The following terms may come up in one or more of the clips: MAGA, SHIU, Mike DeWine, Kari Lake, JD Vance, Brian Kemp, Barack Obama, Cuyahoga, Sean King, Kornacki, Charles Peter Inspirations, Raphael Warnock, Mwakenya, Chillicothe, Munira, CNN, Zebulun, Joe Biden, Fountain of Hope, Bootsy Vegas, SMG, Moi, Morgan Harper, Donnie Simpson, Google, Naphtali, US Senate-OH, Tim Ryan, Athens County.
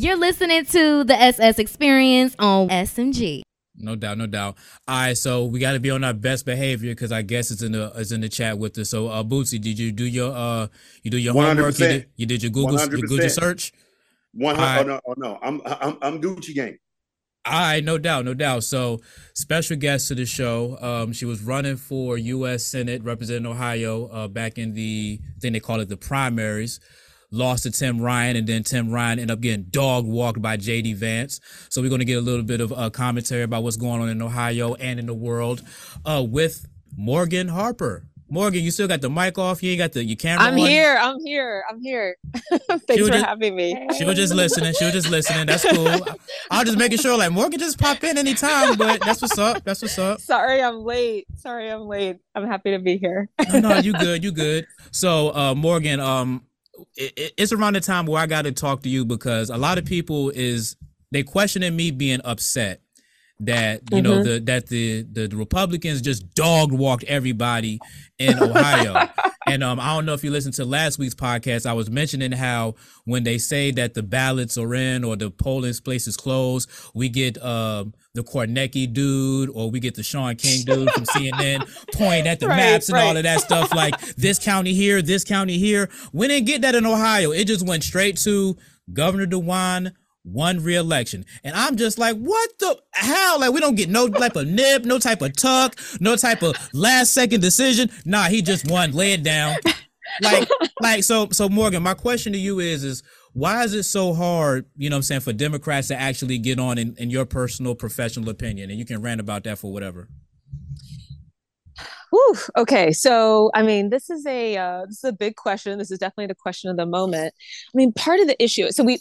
You're listening to the SS Experience on SMG. No doubt, no doubt. All right, so we got to be on our best behavior because I guess it's in the chat with us. So, Bootsy, did you do your homework? You did your Google search? 100. Oh no, I'm Gucci Gang. All right, no doubt. So, special guest to the show. She was running for U.S. Senate, representing Ohio back in the, I think they call it the primaries. Lost to Tim Ryan, and then Tim Ryan ended up getting dog walked by JD Vance. So we're going to get a little bit of commentary about what's going on in Ohio and in the world with Morgan Harper. Morgan, you still got the mic off? You ain't got your camera on? I'm here. Thanks for having me. She was just listening. That's cool. I was just making sure, like, Morgan just pop in anytime, but that's what's up. Sorry, I'm late. I'm happy to be here. No, you good. So, Morgan, it's around the time where I got to talk to you because a lot of people they questioning me being upset that, you know, that the Republicans just dog walked everybody in Ohio. And I don't know if you listened to last week's podcast. I was mentioning how when they say that the ballots are in or the polling place is closed, we get the Kornacki dude or we get the Sean King dude from CNN pointing at the maps and all of that stuff like this county here. We didn't get that in Ohio. It just went straight to Governor DeWine. One re-election. And I'm just like, what the hell? Like, we don't get no type of nip, no type of tuck, no type of last second decision. Nah, he just won, lay it down. So Morgan, my question to you is why is it so hard, you know what I'm saying, for Democrats to actually get on in your personal professional opinion? And you can rant about that for whatever. Whew, okay. So, I mean, this is a big question. This is definitely the question of the moment. I mean, part of the issue. So we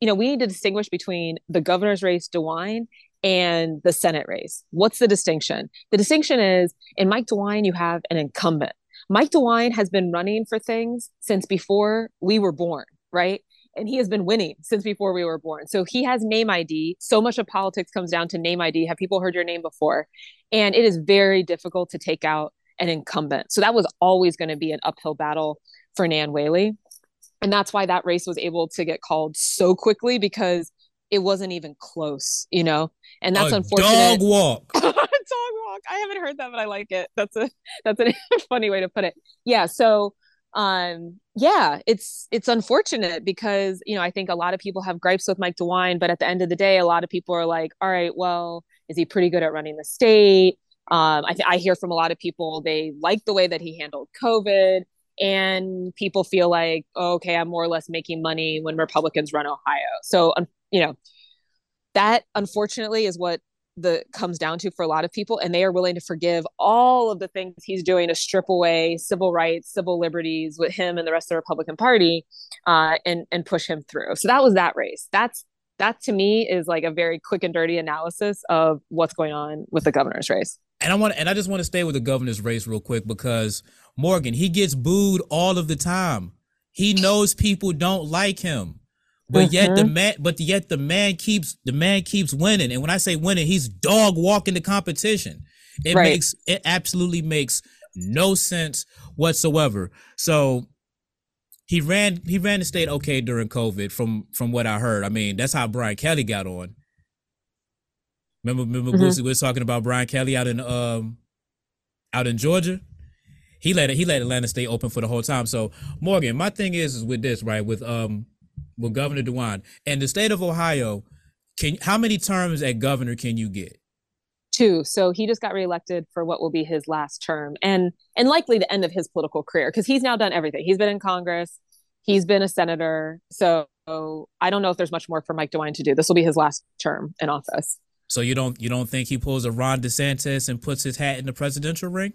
need to distinguish between the governor's race, DeWine, and the Senate race. What's the distinction? The distinction is in Mike DeWine, you have an incumbent. Mike DeWine has been running for things since before we were born, right? And he has been winning since before we were born. So he has name ID. So much of politics comes down to name ID. Have people heard your name before? And it is very difficult to take out an incumbent. So that was always going to be an uphill battle for Nan Whaley. And that's why that race was able to get called so quickly because it wasn't even close, you know? And that's unfortunate. Dog walk. I haven't heard that, but I like it. That's a funny way to put it. Yeah. So, it's unfortunate because, you know, I think a lot of people have gripes with Mike DeWine, but at the end of the day, a lot of people are like, all right, well, is he pretty good at running the state? I hear from a lot of people, they like the way that he handled COVID and people feel like, oh, okay, I'm more or less making money when Republicans run Ohio. So, that unfortunately is what comes down to for a lot of people, and they are willing to forgive all of the things he's doing to strip away civil rights, civil liberties with him and the rest of the Republican Party, and push him through. So that was that race. That to me is like a very quick and dirty analysis of what's going on with the governor's race. And I just want to stay with the governor's race real quick because Morgan, he gets booed all of the time. He knows people don't like him. But yet the man keeps winning. And when I say winning, he's dog walking the competition. It absolutely makes no sense whatsoever. So he ran the state okay during COVID from what I heard. I mean, that's how Brian Kelly got on. Remember Boosie, we were talking about Brian Kelly out in Georgia. He let Atlanta stay open for the whole time. So Morgan, my thing is with this, right? With Governor DeWine and the state of Ohio, how many terms at governor can you get? 2. So he just got reelected for what will be his last term and likely the end of his political career because he's now done everything. He's been in Congress. He's been a senator. So I don't know if there's much more for Mike DeWine to do. This will be his last term in office. So you don't think he pulls a Ron DeSantis and puts his hat in the presidential ring?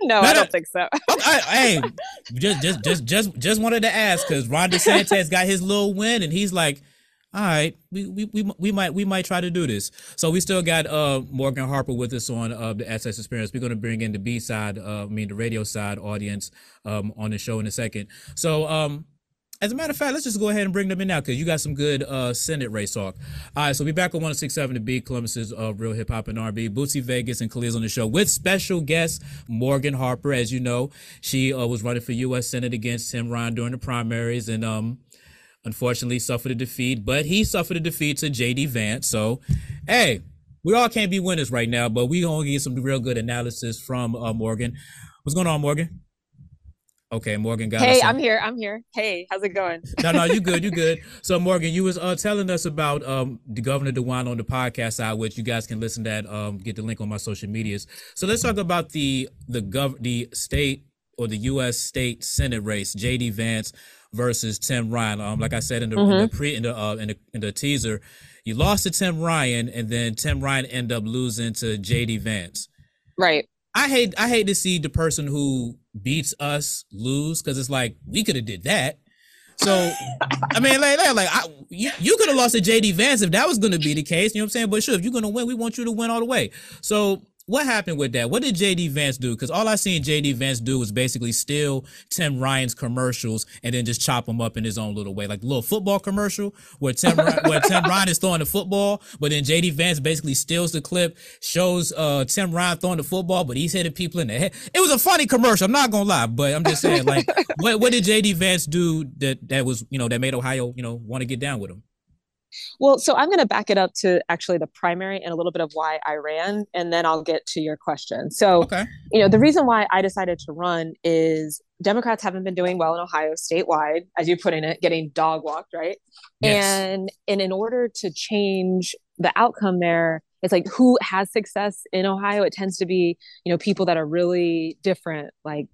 No, I don't think so. Hey, just wanted to ask because Ron DeSantis got his little win, and he's like, "All right, we might try to do this." So we still got Morgan Harper with us on the SS Experience. We're going to bring in the B side, the radio side audience on the show in a second. So as a matter of fact, let's just go ahead and bring them in now because you got some good Senate race talk. All right, so we're back on 106.7 The Beat, Columbus's Real Hip Hop and R&B. Bootsy Vegas and Khalil's on the show with special guest Morgan Harper. As you know, she was running for U.S. Senate against Tim Ryan during the primaries. And unfortunately suffered a defeat, but he suffered a defeat to JD Vance. So, hey, we all can't be winners right now, but we gonna get some real good analysis from Morgan. What's going on, Morgan? Okay, Morgan got us. Hey, I'm here. Hey, how's it going? No, you good. So, Morgan, you was telling us about the Governor DeWine on the podcast side, which you guys can listen to that, get the link on my social medias. So let's talk about the state or the U.S. state Senate race, J.D. Vance versus Tim Ryan. Like I said in the teaser, you lost to Tim Ryan, and then Tim Ryan ended up losing to J.D. Vance. Right. I hate to see the person who beats us lose, because it's like, we could have did that. So, I mean, you could have lost to JD Vance if that was going to be the case. You know what I'm saying? But sure, if you're going to win, we want you to win all the way. So what happened with that? What did JD Vance do? Because all I seen JD Vance do was basically steal Tim Ryan's commercials and then just chop them up in his own little way. Like the little football commercial where Tim Ryan is throwing the football, but then JD Vance basically steals the clip, shows Tim Ryan throwing the football, but he's hitting people in the head. It was a funny commercial, I'm not gonna lie, but I'm just saying, like, what did JD Vance do that was, you know, that made Ohio, you know, want to get down with him? Well, so I'm going to back it up to actually the primary and a little bit of why I ran, and then I'll get to your question. So, okay. You know, the reason why I decided to run is Democrats haven't been doing well in Ohio statewide, as you put in it, getting dog walked, right? Yes. And in order to change the outcome there, it's like, who has success in Ohio? It tends to be, you know, people that are really different, like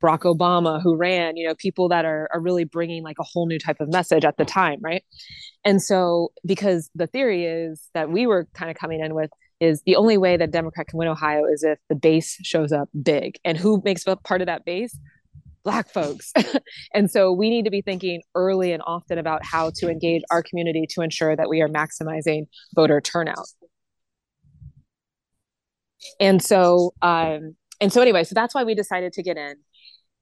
Barack Obama, who ran, you know, people that are really bringing like a whole new type of message at the time, right? And so, because the theory is that we were kind of coming in with is the only way that Democrat can win Ohio is if the base shows up big. And who makes up part of that base? Black folks. And so we need to be thinking early and often about how to engage our community to ensure that we are maximizing voter turnout. And so that's why we decided to get in.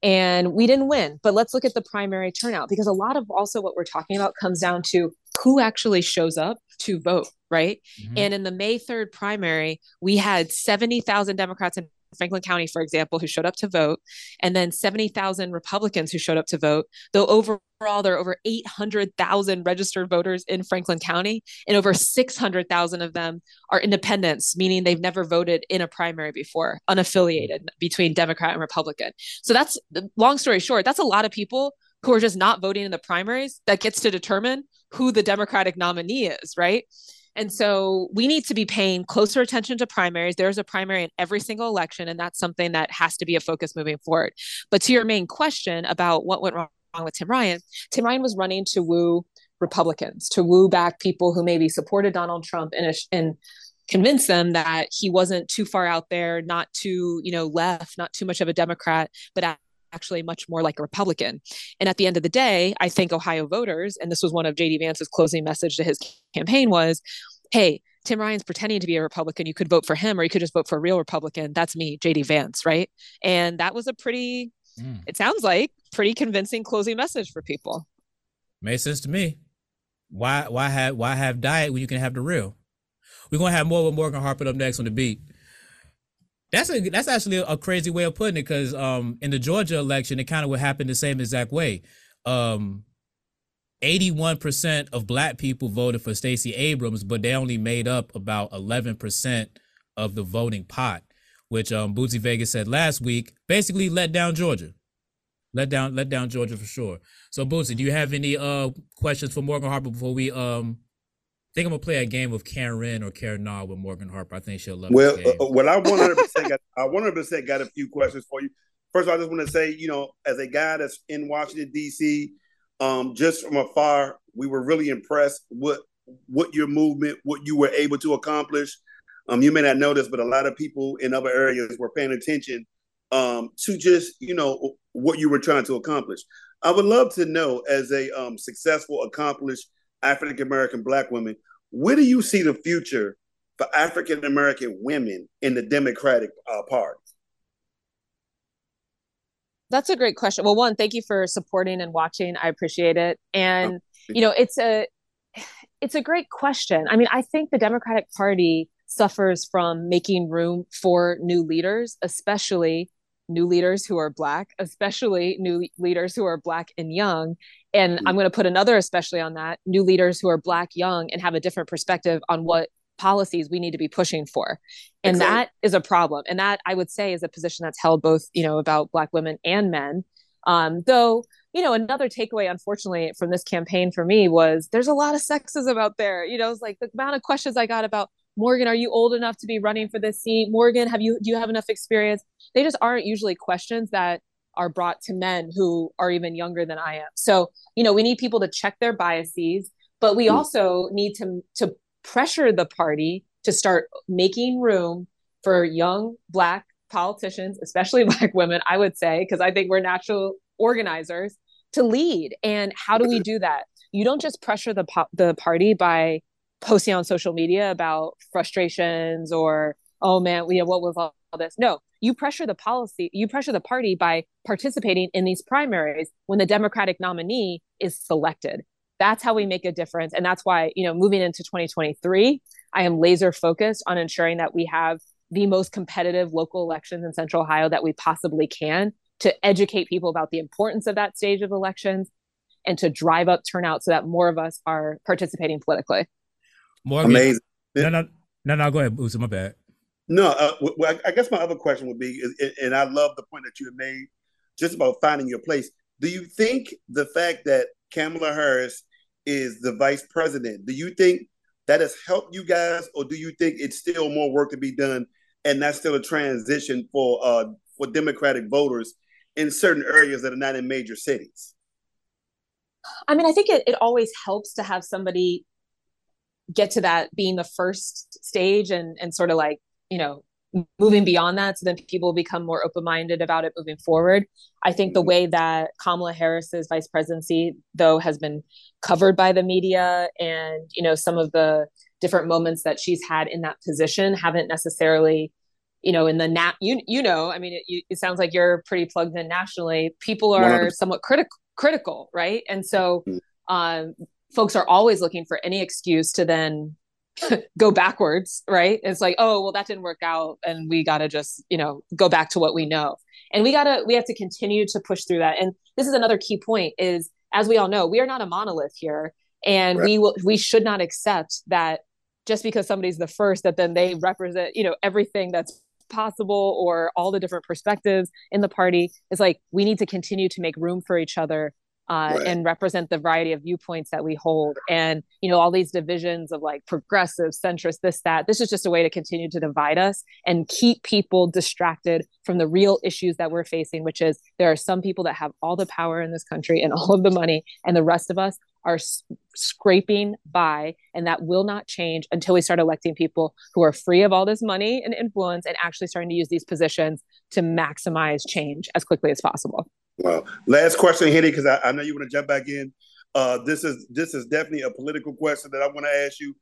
And we didn't win, but let's look at the primary turnout, because a lot of also what we're talking about comes down to who actually shows up to vote, right? Mm-hmm. And in the May 3rd primary, we had 70,000 Democrats in Franklin County, for example, who showed up to vote, and then 70,000 Republicans who showed up to vote, though overall there are over 800,000 registered voters in Franklin County, and over 600,000 of them are independents, meaning they've never voted in a primary before, unaffiliated between Democrat and Republican. So that's, long story short, that's a lot of people who are just not voting in the primaries that gets to determine who the Democratic nominee is, right? And so we need to be paying closer attention to primaries. There's a primary in every single election, and that's something that has to be a focus moving forward. But to your main question about what went wrong with Tim Ryan was running to woo Republicans, to woo back people who maybe supported Donald Trump and convince them that he wasn't too far out there, not too, you know, left, not too much of a Democrat, but actually much more like a Republican. And at the end of the day, I think Ohio voters, and this was one of JD Vance's closing message to his campaign was, hey, Tim Ryan's pretending to be a Republican. You could vote for him, or you could just vote for a real Republican. That's me, JD Vance, right? And that was a pretty, it sounds like, pretty convincing closing message for people. Made sense to me. Why have diet when you can have the real? We're going to have more with Morgan Harper up next on The Beat. That's actually a crazy way of putting it, because in the Georgia election, it kind of would happen the same exact way. 81% of Black people voted for Stacey Abrams, but they only made up about 11% of the voting pot, which Bootsy Vegas said last week basically let down Georgia. Let down Georgia for sure. So, Bootsy, do you have any questions for Morgan Harper before we I think I'm gonna play a game of KarIN or KarNO with Morgan Harper. I think she'll love it. Well, I 100% got a few questions for you. First of all, I just want to say, you know, as a guy that's in Washington D.C., just from afar, we were really impressed with what your movement, what you were able to accomplish. You may not know this, but a lot of people in other areas were paying attention to just, you know, what you were trying to accomplish. I would love to know, as a successful, accomplished African-American Black women, where do you see the future for African-American women in the Democratic Party? That's a great question. Well, one, thank you for supporting and watching. I appreciate it. And, you know, it's a great question. I mean, I think the Democratic Party suffers from making room for new leaders, especially new leaders who are Black, especially new leaders who are Black and young. And I'm going to put another especially on that, new leaders who are Black, young, and have a different perspective on what policies we need to be pushing for. And exactly. That is a problem. And that, I would say, is a position that's held both, about Black women and men. Though, another takeaway, unfortunately, from this campaign for me was there's a lot of sexism out there. It's like the amount of questions I got about, Morgan, are you old enough to be running for this seat? Morgan, do you have enough experience? They just aren't usually questions that are brought to men who are even younger than I am. So, we need people to check their biases, but we also need to pressure the party to start making room for young Black politicians, especially Black women, I would say, because I think we're natural organizers, to lead. And how do we do that? You don't just pressure the party by posting on social media about frustrations or, oh man, what was all this? No, you pressure the policy, you pressure the party by participating in these primaries when the Democratic nominee is selected. That's how we make a difference. And that's why, moving into 2023, I am laser focused on ensuring that we have the most competitive local elections in Central Ohio that we possibly can, to educate people about the importance of that stage of elections and to drive up turnout so that more of us are participating politically. Morgan. Amazing. No, go ahead, Boosa, my bad. No, well, I guess my other question would be, and I love the point that you made just about finding your place. Do you think the fact that Kamala Harris is the vice president, do you think that has helped you guys, or do you think it's still more work to be done and that's still a transition for Democratic voters in certain areas that are not in major cities? I mean, I think it always helps to have somebody get to that being the first stage and sort of like, moving beyond that. So then people become more open-minded about it moving forward. I think the way that Kamala Harris's vice presidency, though, has been covered by the media and, some of the different moments that she's had in that position haven't necessarily, in the it sounds like you're pretty plugged in nationally. People are somewhat critical. Right. And so, folks are always looking for any excuse to then go backwards, right? It's like, oh, well, that didn't work out, and we got to just, go back to what we know. And we have to continue to push through that. And this is another key point is, as we all know, we are not a monolith here, and right. We should not accept that just because somebody's the first, that then they represent, everything that's possible or all the different perspectives in the party. It's like, we need to continue to make room for each other. Right. And represent the variety of viewpoints that we hold. And, all these divisions of like progressive, centrist, this, that, this is just a way to continue to divide us and keep people distracted from the real issues that we're facing, which is there are some people that have all the power in this country and all of the money, and the rest of us are scraping by. And that will not change until we start electing people who are free of all this money and influence and actually starting to use these positions to maximize change as quickly as possible. Well, last question, Henny, because I know you want to jump back in. This is definitely a political question that I want to ask you.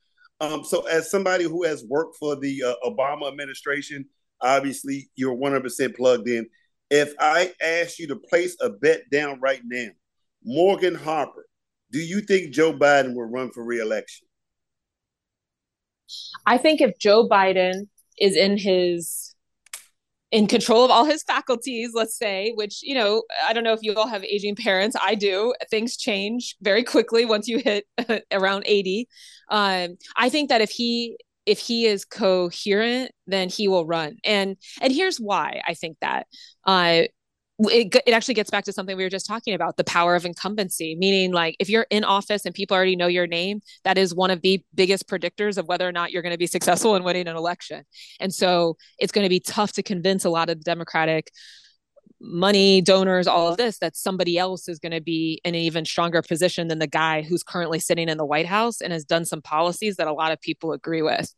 So as somebody who has worked for the Obama administration, obviously you're 100% plugged in. If I asked you to place a bet down right now, Morgan Harper, do you think Joe Biden will run for re-election? I think if Joe Biden is in control of all his faculties, let's say, which, I don't know if you all have aging parents. I do. Things change very quickly once you hit around 80. I think that if he is coherent, then he will run. And here's why I think that. It actually gets back to something we were just talking about, the power of incumbency, meaning like if you're in office and people already know your name, that is one of the biggest predictors of whether or not you're going to be successful in winning an election. And so it's going to be tough to convince a lot of the Democratic money donors, all of this, that somebody else is going to be in an even stronger position than the guy who's currently sitting in the White House and has done some policies that a lot of people agree with.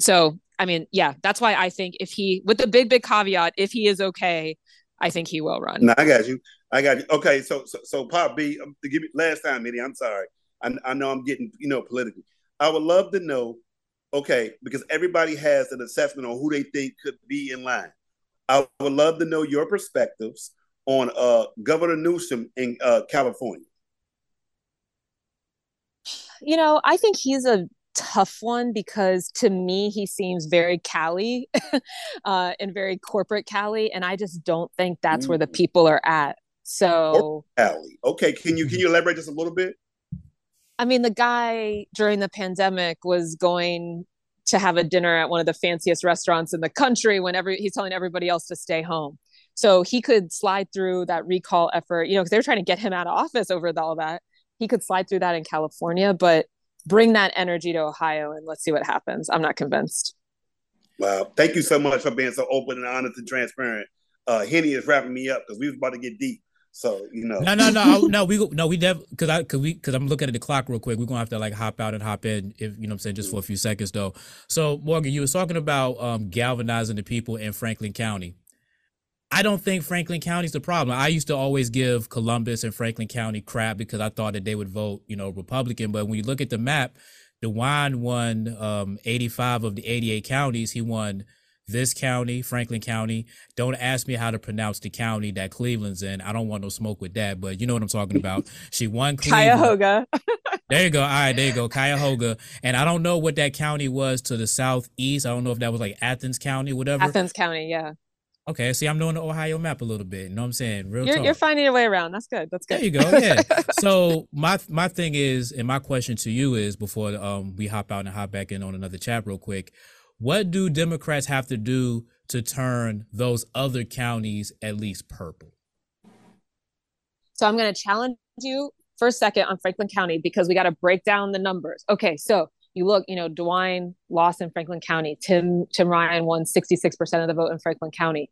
So, I mean, yeah, that's why I think if he, with the big caveat, if he is okay, I think he will run. No, I got you. Okay, so Pop B, to give me last time, Mitty, I'm sorry. I know I'm getting, political. I would love to know, okay, because everybody has an assessment on who they think could be in line. I would love to know your perspectives on Governor Newsom in California. I think he's a tough one because to me, he seems very Cali and very corporate Cali. And I just don't think that's where the people are at. So Cali. Okay. Can you elaborate just a little bit? I mean, the guy during the pandemic was going to have a dinner at one of the fanciest restaurants in the country whenever he's telling everybody else to stay home. So he could slide through that recall effort, you know, because they were trying to get him out of office over all that. He could slide through that in California, but bring that energy to Ohio and let's see what happens. I'm not convinced. Wow. Thank you so much for being so open and honest and transparent. Henny is wrapping me up because we was about to get deep. So, you know. No, because I'm looking at the clock real quick. We're going to have to like hop out and hop in, if you know what I'm saying, just for a few seconds though. So Morgan, you were talking about galvanizing the people in Franklin County. I don't think Franklin County's the problem. I used to always give Columbus and Franklin County crap because I thought that they would vote, you know, Republican. But when you look at the map, DeWine won 85 of the 88 counties. He won this county, Franklin County. Don't ask me how to pronounce the county that Cleveland's in. I don't want no smoke with that, but you know what I'm talking about. She won Cleveland. Cuyahoga. There you go. All right, there you go. Cuyahoga. And I don't know what that county was to the southeast. I don't know if that was like Athens County, whatever. Athens County, yeah. Okay, see, I'm doing the Ohio map a little bit. You know what I'm saying? Real talk. You're finding your way around. That's good. That's good. There you go. Yeah. So my thing is, and my question to you is, before we hop out and hop back in on another chat real quick, what do Democrats have to do to turn those other counties at least purple? So I'm going to challenge you for a second on Franklin County because we got to break down the numbers. Okay, so you look, you know, DeWine lost in Franklin County. Tim Ryan won 66% of the vote in Franklin County.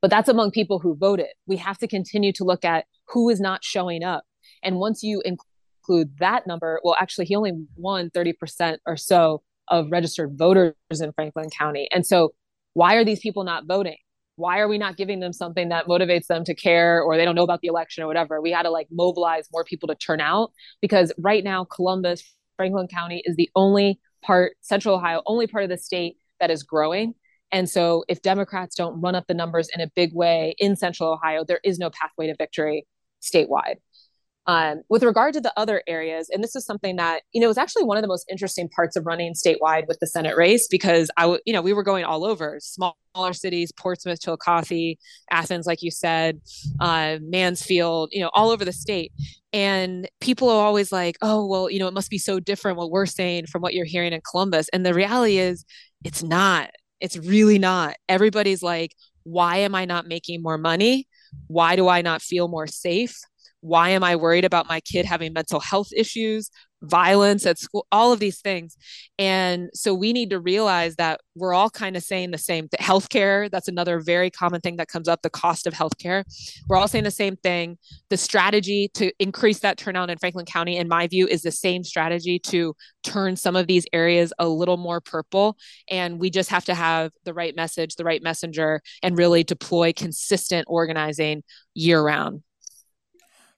But that's among people who voted. We have to continue to look at who is not showing up. And once you include that number, well, actually, he only won 30% or so of registered voters in Franklin County. And so why are these people not voting? Why are we not giving them something that motivates them to care, or they don't know about the election or whatever? We had to like mobilize more people to turn out, because right now, Columbus, Franklin County is the only part, Central Ohio, only part of the state that is growing. And so if Democrats don't run up the numbers in a big way in Central Ohio, there is no pathway to victory statewide. With regard to the other areas, and this is something that, you know, was actually one of the most interesting parts of running statewide with the Senate race, because we were going all over smaller cities, Portsmouth, Chillicothe, Athens, like you said, Mansfield, you know, all over the state. And people are always like, oh, well, you know, it must be so different what we're saying from what you're hearing in Columbus. And the reality is it's not, it's really not. Everybody's like, why am I not making more money? Why do I not feel more safe? Why am I worried about my kid having mental health issues, violence at school, all of these things? And so we need to realize that we're all kind of saying the same thing. Healthcare, that's another very common thing that comes up, the cost of healthcare. We're all saying the same thing. The strategy to increase that turnout in Franklin County, in my view, is the same strategy to turn some of these areas a little more purple. And we just have to have the right message, the right messenger, and really deploy consistent organizing year round.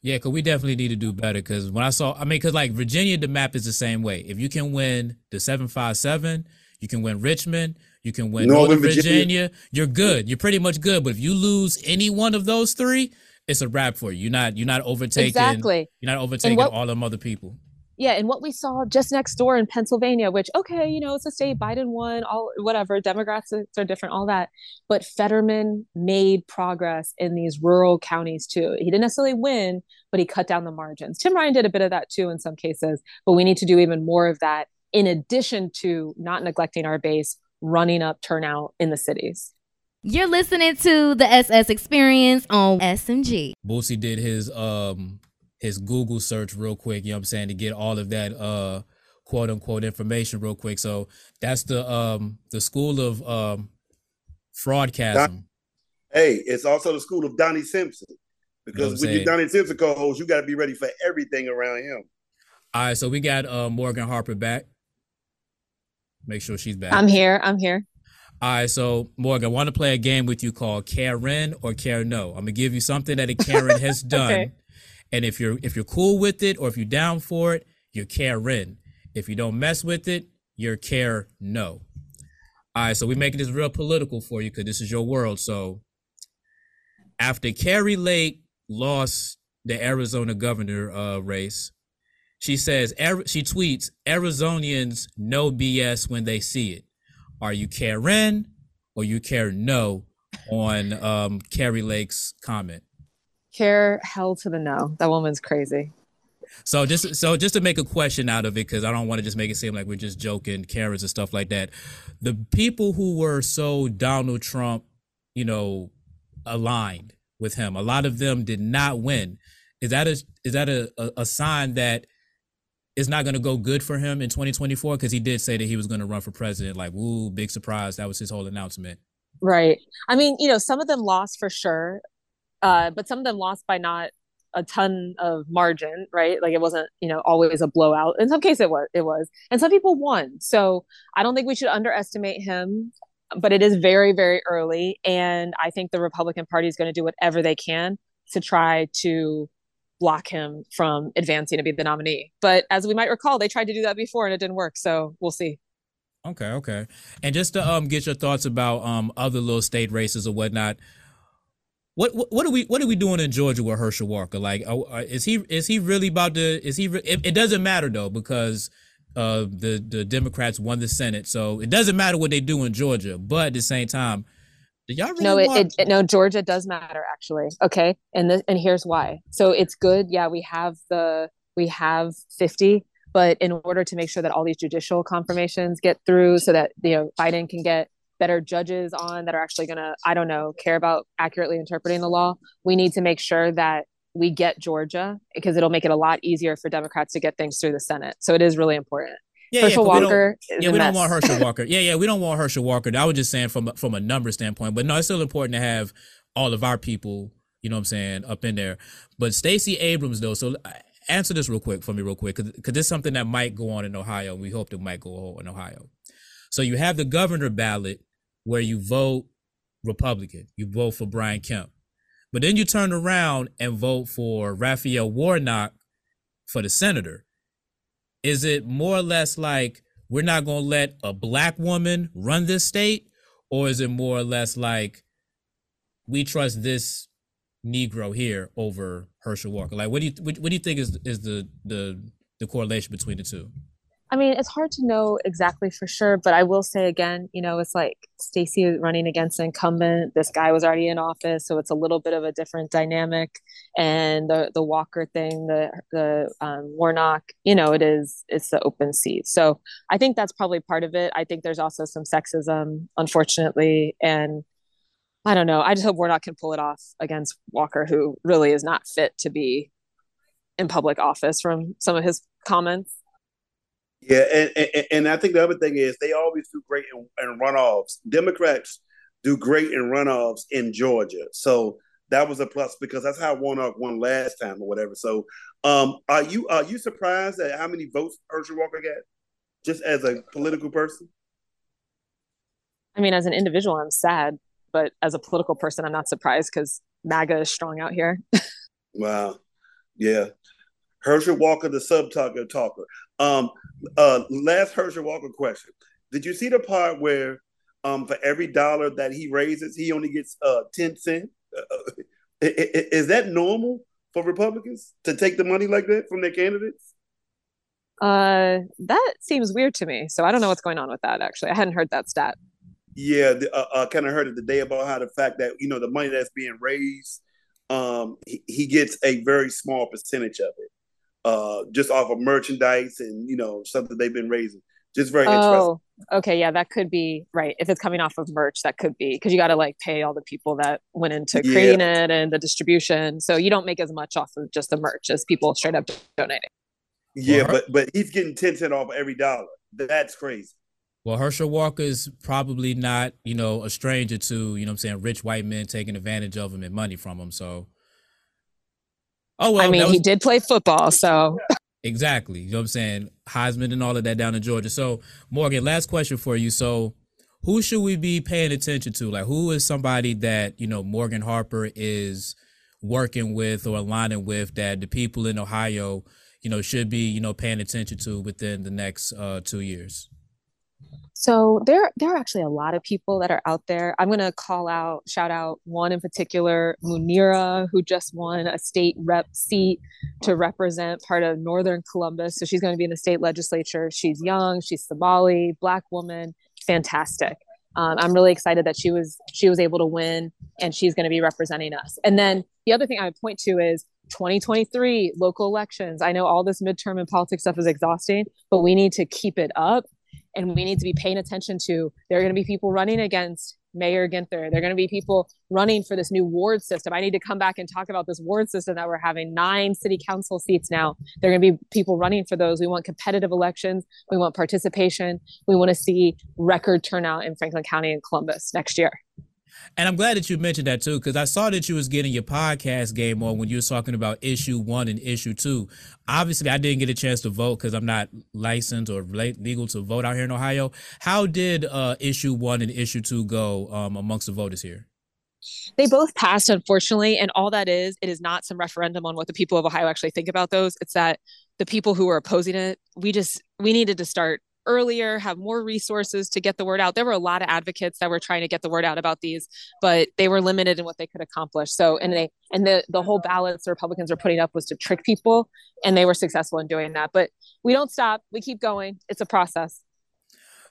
Yeah, because we definitely need to do better. Because when I saw, because like Virginia, the map is the same way. If you can win the 757, you can win Richmond, you can win Northern Virginia, you're good. You're pretty much good. But if you lose any one of those three, it's a wrap for you. You're not overtaking. Exactly. You're not overtaking all them other people. Yeah, and what we saw just next door in Pennsylvania, which, okay, you know, it's a state, Biden won, all whatever, demographics are different, all that. But Fetterman made progress in these rural counties too. He didn't necessarily win, but he cut down the margins. Tim Ryan did a bit of that too in some cases, but we need to do even more of that in addition to not neglecting our base, running up turnout in the cities. You're listening to the SS Experience on SMG. Boosie did his Google search real quick, you know what I'm saying, to get all of that quote unquote information real quick. So that's the school of fraudcasm. Hey, it's also the school of Donnie Simpson, because when you're Donnie Simpson co-host, you got to be ready for everything around him. All right, so we got Morgan Harper back. Make sure she's back. I'm here. All right, so Morgan, I want to play a game with you called KarIN or KarNO. I'm gonna give you something that a Karen has done. Okay. And if you're cool with it, or if you're down for it, you're KarIN. If you don't mess with it, you're KarNO. All right, so we're making this real political for you because this is your world. So after Kari Lake lost the Arizona governor race, She says, she tweets, Arizonians know BS when they see it. Are you KarIN or you KarNO on Kari Lake's comment? Care hell to the no. That woman's crazy. So just to make a question out of it, because I don't want to just make it seem like we're just joking, Karens and stuff like that. The people who were so Donald Trump, you know, aligned with him, a lot of them did not win. Is that a sign that it's not going to go good for him in 2024? Because he did say that he was going to run for president. Like, woo, big surprise. That was his whole announcement. Right. I mean, you know, some of them lost for sure, but some of them lost by not a ton of margin, right? Like it wasn't, you know, always a blowout. In some cases it was, and some people won. So I don't think we should underestimate him, but it is very, very early. And I think the Republican Party is going to do whatever they can to try to block him from advancing to be the nominee. But as we might recall, they tried to do that before and it didn't work. So we'll see. Okay. And just to get your thoughts about other little state races or whatnot, What are we doing in Georgia with Herschel Walker? Like, is he really about to? It doesn't matter though, because the Democrats won the Senate, so it doesn't matter what they do in Georgia. But at the same time, do y'all really No, Georgia does matter actually. Okay, and here's why. So it's good. Yeah, we have 50, but in order to make sure that all these judicial confirmations get through, so that Biden can get better judges on that are actually going to, I don't know, care about accurately interpreting the law. We need to make sure that we get Georgia because it'll make it a lot easier for Democrats to get things through the Senate. So it is really important. Herschel Walker. We don't want Herschel Walker. We don't want Herschel Walker. I was just saying from a number standpoint, but no, it's still important to have all of our people, you know what I'm saying, up in there. But Stacey Abrams though, so answer this real quick, because this is something that might go on in Ohio. We hope it might go on in Ohio. So you have the governor ballot where you vote Republican, you vote for Brian Kemp, but then you turn around and vote for Raphael Warnock for the senator. Is it more or less like we're not going to let a black woman run this state? Or is it more or less like we trust this Negro here over Herschel Walker? Like, what do you think is the correlation between the two? I mean, it's hard to know exactly for sure, but I will say again, it's like Stacey running against an incumbent. This guy was already in office, so it's a little bit of a different dynamic. And the Walker thing, the Warnock, it's the open seat. So I think that's probably part of it. I think there's also some sexism, unfortunately, and I don't know. I just hope Warnock can pull it off against Walker, who really is not fit to be in public office from some of his comments. Yeah, and I think the other thing is they always do great in runoffs. Democrats do great in runoffs in Georgia. So that was a plus because that's how Warnock won last time or whatever. So are you surprised at how many votes Herschel Walker got just as a political person? I mean, as an individual, I'm sad. But as a political person, I'm not surprised because MAGA is strong out here. Wow. Yeah. Herschel Walker, the sub-talker. Last Herschel Walker question. Did you see the part where for every dollar that he raises, he only gets 10 cents? Is that normal for Republicans to take the money like that from their candidates? That seems weird to me. So I don't know what's going on with that, actually. I hadn't heard that stat. Yeah, I kind of heard it today about how the fact that, the money that's being raised, he gets a very small percentage of it. Just off of merchandise and, something they've been raising. Just very interesting. Oh, okay. Yeah, that could be right. If it's coming off of merch, that could be because you got to pay all the people that went into creating it and the distribution. So you don't make as much off of just the merch as people straight up donating. Yeah, but he's getting 10 cents off every dollar. That's crazy. Well, Herschel Walker is probably not, a stranger to, rich white men taking advantage of him and money from him. So. Oh, well, he did play football, so. Exactly. You know what I'm saying? Heisman and all of that down in Georgia. So, Morgan, last question for you. So, who should we be paying attention to? Like, who is somebody that, Morgan Harper is working with or aligning with that the people in Ohio, should be, paying attention to within the next 2 years? So there are actually a lot of people that are out there. I'm going to shout out one in particular, Munira, who just won a state rep seat to represent part of Northern Columbus. So she's going to be in the state legislature. She's young, she's Somali, Black woman, fantastic. I'm really excited that she was able to win, and she's going to be representing us. And then the other thing I would point to is 2023 local elections. I know all this midterm and politics stuff is exhausting, but we need to keep it up. And we need to be paying attention to, there are going to be people running against Mayor Ginther. There are going to be people running for this new ward system. I need to come back and talk about this ward system that we're having 9 city council seats now. There are going to be people running for those. We want competitive elections. We want participation. We want to see record turnout in Franklin County and Columbus next year. And I'm glad that you mentioned that, too, because I saw that you was getting your podcast game on when you were talking about issue 1 and issue 2. Obviously, I didn't get a chance to vote because I'm not licensed or legal to vote out here in Ohio. How did issue 1 and issue 2 go amongst the voters here? They both passed, unfortunately. And all that is, it is not some referendum on what the people of Ohio actually think about those. It's that the people who were opposing it, we needed to start earlier, have more resources to get the word out. There were a lot of advocates that were trying to get the word out about these, but they were limited in what they could accomplish. So, and the whole ballots the Republicans were putting up was to trick people, and they were successful in doing that. But we don't stop. We keep going. It's a process.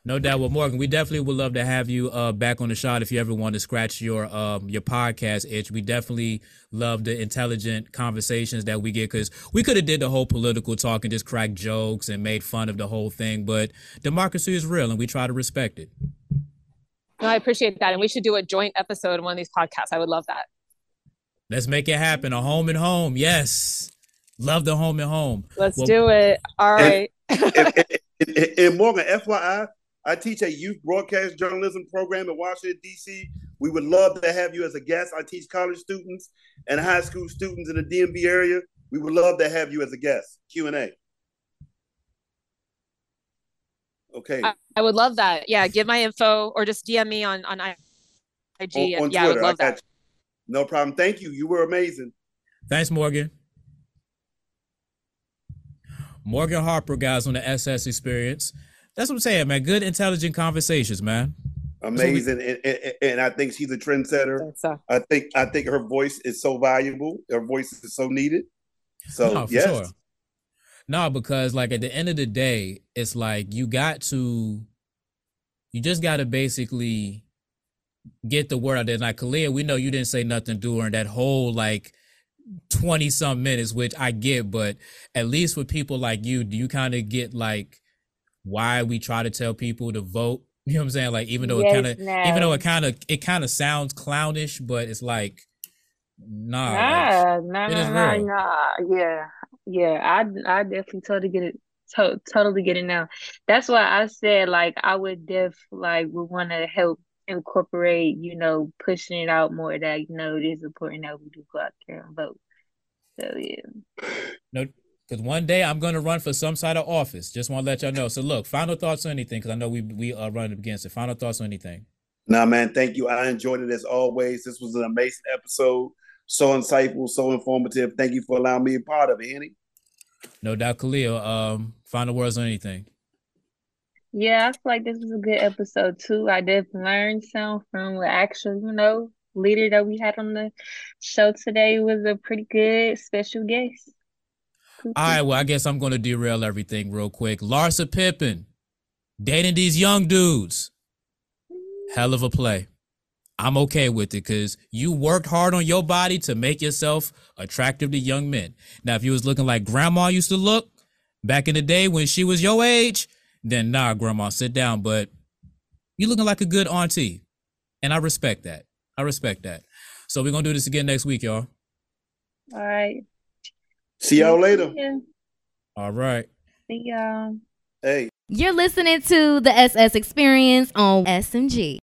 No doubt. Well, Morgan, we definitely would love to have you back on the shot if you ever want to scratch your podcast itch. We definitely love the intelligent conversations that we get, because we could have did the whole political talk and just cracked jokes and made fun of the whole thing. But democracy is real, and we try to respect it. No, I appreciate that. And we should do a joint episode in one of these podcasts. I would love that. Let's make it happen. A home and home. Yes. Love the home and home. Let's do it. All right. And Morgan, FYI, I teach a youth broadcast journalism program in Washington, D.C. We would love to have you as a guest. I teach college students and high school students in the DMV area. We would love to have you as a guest. Q&A. Okay. I would love that. Yeah, give my info or just DM me on IG. On Twitter. I would love that. You. No problem. Thank you. You were amazing. Thanks, Morgan. Morgan Harper, guys, on the SS Experience. That's what I'm saying, man. Good, intelligent conversations, man. Amazing. And I think she's a trendsetter. I think her voice is so valuable. Her voice is so needed. So, no, yes. Sure. No, because like at the end of the day, it's like you just got to basically get the word out there. Like, Kalia, we know you didn't say nothing during that whole like 20 some minutes, which I get, but at least with people like you, do you kind of get like why we try to tell people to vote? You know what I'm saying? Like, even though it kind of sounds clownish, but it's like, nah. Yeah. I definitely totally get it now. That's why I said, like, I would would want to help incorporate, pushing it out more that, it is important that we do go out there and vote. So, yeah. No. Because one day I'm going to run for some side of office. Just want to let y'all know. So look, final thoughts on anything, because I know we are running against it. Final thoughts on anything. Nah, man, thank you. I enjoyed it as always. This was an amazing episode. So insightful, so informative. Thank you for allowing me to be part of it, Annie. No doubt, Khalil. Final words on anything. Yeah, I feel like this was a good episode too. I did learn some from the actual, leader that we had on the show today. Was a pretty good special guest. All right, well, I guess I'm going to derail everything real quick. Larsa Pippen, dating these young dudes. Hell of a play. I'm okay with it because you worked hard on your body to make yourself attractive to young men. Now, if you was looking like grandma used to look back in the day when she was your age, then nah, grandma, sit down. But you looking like a good auntie, and I respect that. So we're going to do this again next week, y'all. All right. See y'all later. Yeah. All right. See y'all. Hey. You're listening to the SS Experience on SMG.